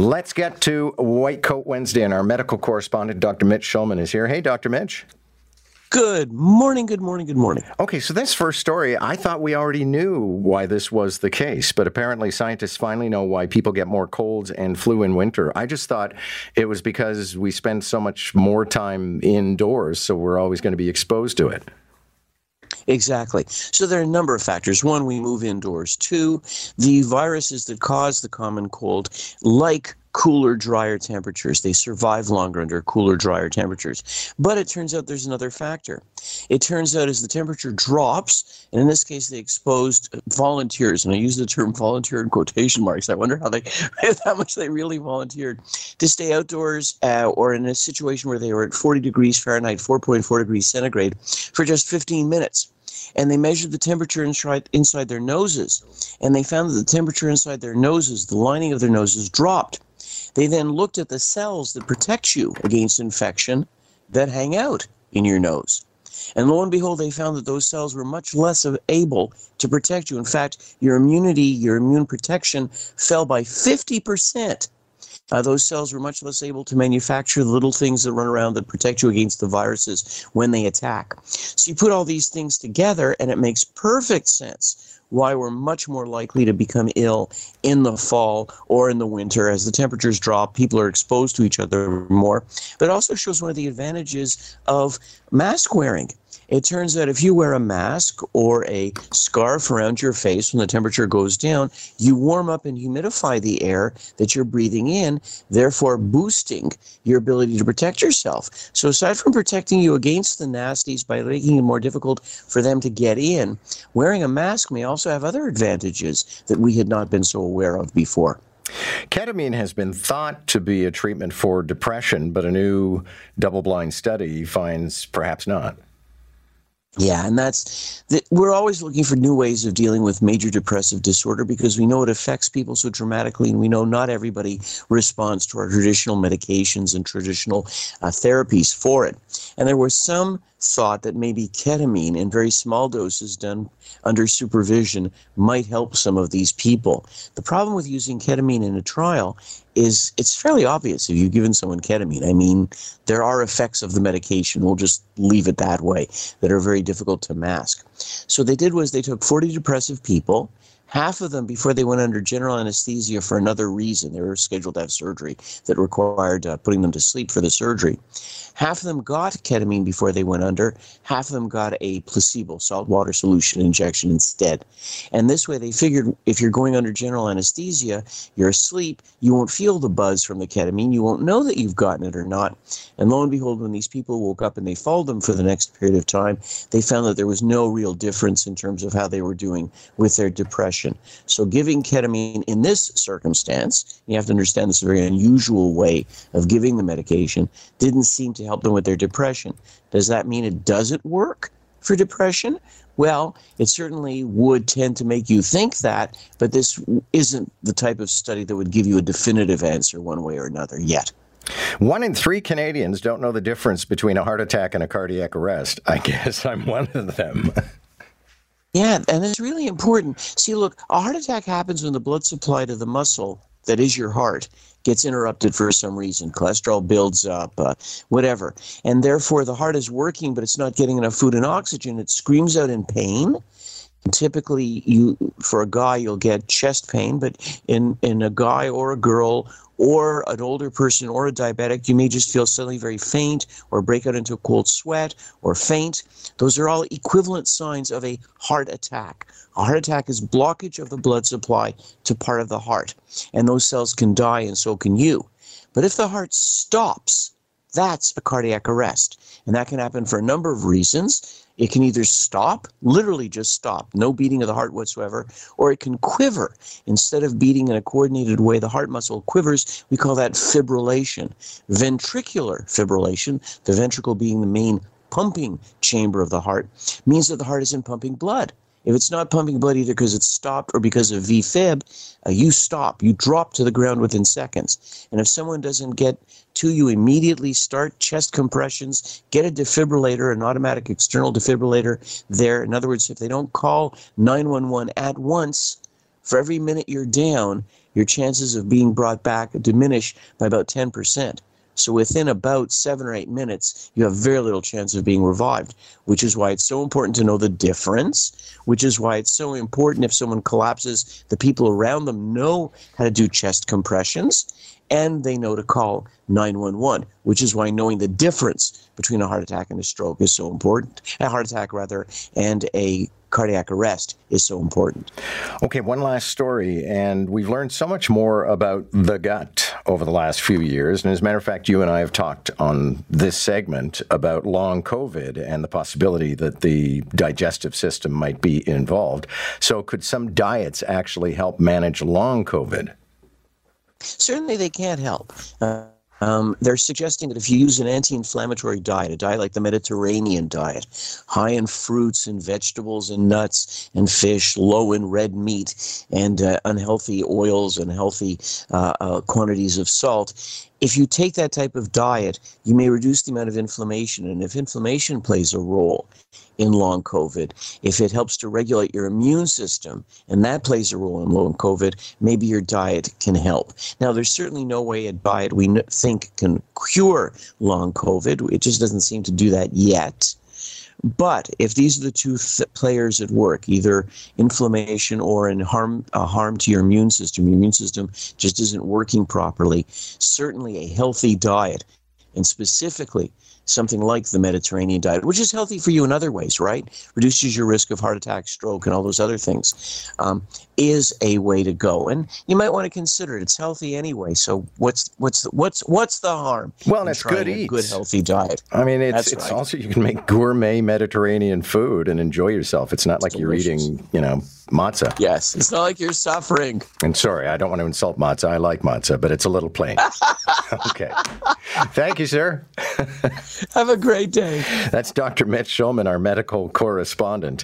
Let's get to White Coat Wednesday, and our medical correspondent, Dr. Mitch Shulman, is here. Hey, Dr. Mitch. Good morning, good morning, good morning. Okay, so this first story, I thought we already knew why this was the case, but apparently scientists finally know why people get more colds and flu in winter. I just thought it was because we spend so much more time indoors, so we're always going to be exposed to it. Exactly. So there are a number of factors. One, we move indoors. Two, the viruses that cause the common cold, like cooler, drier temperatures, they survive longer under cooler, drier temperatures. But it turns out there's another factor. It turns out as the temperature drops, and in this case they exposed volunteers, and I use the term volunteer in quotation marks. I wonder how much they really volunteered to stay outdoors or in a situation where they were at 40 degrees Fahrenheit, 4.4 degrees centigrade for just 15 minutes. And they measured the temperature inside their noses, and they found that the temperature inside their noses, the lining of their noses, dropped. They then looked at the cells that protect you against infection that hang out in your nose. And lo and behold, they found that those cells were much less able to protect you. In fact, your immune protection fell by 50%. Those cells were much less able to manufacture the little things that run around that protect you against the viruses when they attack. So you put all these things together, and it makes perfect sense why we're much more likely to become ill in the fall or in the winter. As the temperatures drop, people are exposed to each other more. But it also shows one of the advantages of mask wearing. It turns out if you wear a mask or a scarf around your face when the temperature goes down, you warm up and humidify the air that you're breathing in, therefore boosting your ability to protect yourself. So aside from protecting you against the nasties by making it more difficult for them to get in, wearing a mask may also have other advantages that we had not been so aware of before. Ketamine has been thought to be a treatment for depression, but a new double-blind study finds perhaps not. Yeah, and we're always looking for new ways of dealing with major depressive disorder because we know it affects people so dramatically, and we know not everybody responds to our traditional medications and traditional therapies for it. And there was some thought that maybe ketamine in very small doses done under supervision might help some of these people. The problem with using ketamine in a trial is it's fairly obvious if you've given someone ketamine. I mean, there are effects of the medication, we'll just leave it that way, that are very difficult to mask. So what they did was they took 40 depressive people, half of them before they went under general anesthesia for another reason. They were scheduled to have surgery that required putting them to sleep for the surgery. Half of them got ketamine before they went under. Half of them got a placebo, salt water solution injection instead. And this way they figured if you're going under general anesthesia, you're asleep, you won't feel the buzz from the ketamine, you won't know that you've gotten it or not. And lo and behold, when these people woke up and they followed them for the next period of time, they found that there was no real difference in terms of how they were doing with their depression. So giving ketamine in this circumstance, you have to understand this is a very unusual way of giving the medication, didn't seem to help them with their depression. Does that mean it doesn't work for depression? Well, it certainly would tend to make you think that, but this isn't the type of study that would give you a definitive answer one way or another yet. 1 in 3 Canadians don't know the difference between a heart attack and a cardiac arrest. I guess I'm one of them. Yeah, and it's really important. See, look, a heart attack happens when the blood supply to the muscle that is your heart gets interrupted for some reason. Cholesterol builds up, whatever. And therefore, the heart is working, but it's not getting enough food and oxygen. It screams out in pain. And typically, for a guy, you'll get chest pain, but in a guy or a girl or an older person or a diabetic, you may just feel suddenly very faint or break out into a cold sweat or faint. Those are all equivalent signs of a heart attack. A heart attack is blockage of the blood supply to part of the heart, and those cells can die and so can you. But if the heart stops, that's a cardiac arrest, and that can happen for a number of reasons. It can either stop, literally just stop, no beating of the heart whatsoever, or it can quiver. Instead of beating in a coordinated way, the heart muscle quivers. We call that fibrillation, ventricular fibrillation, the ventricle being the main pumping chamber of the heart, means that the heart isn't pumping blood. If it's not pumping blood either because it's stopped or because of VFib, you stop, you drop to the ground within seconds. And if someone doesn't get to you immediately, start chest compressions, get a defibrillator, an automatic external defibrillator there. In other words, if they don't call 911 at once, for every minute you're down, your chances of being brought back diminish by about 10%. So within about 7 or 8 minutes, you have very little chance of being revived, which is why it's so important to know the difference, which is why it's so important if someone collapses, the people around them know how to do chest compressions, and they know to call 911, which is why knowing the difference between a heart attack and a stroke is so important, a heart attack rather, and a cardiac arrest is so important. Okay, one last story, and we've learned so much more about the gut over the last few years, and as a matter of fact, you and I have talked on this segment about long COVID and the possibility that the digestive system might be involved. So could some diets actually help manage long COVID? Certainly they can't help. They're suggesting that if you use an anti-inflammatory diet, a diet like the Mediterranean diet, high in fruits and vegetables and nuts and fish, low in red meat and unhealthy oils and healthy quantities of salt, if you take that type of diet, you may reduce the amount of inflammation. And if inflammation plays a role in long COVID, if it helps to regulate your immune system, and that plays a role in long COVID, maybe your diet can help. Now, there's certainly no way a diet we think can cure long COVID. It just doesn't seem to do that yet. But if these are the two players at work, either inflammation or harm to your immune system just isn't working properly, certainly a healthy diet, and specifically something like the Mediterranean diet, which is healthy for you in other ways, right? Reduces your risk of heart attack, stroke, and all those other things, is a way to go. And you might want to consider it. It's healthy anyway, so what's the harm? Well, that's good eats. Good healthy diet. I mean, it's right. Also you can make gourmet Mediterranean food and enjoy yourself. It's not like delicious. You're eating, matzah. Yes, it's not like you're suffering. And sorry, I don't want to insult matzah. I like matzah, but it's a little plain. Okay. Thank you, sir. Have a great day. That's Dr. Mitch Shulman, our medical correspondent.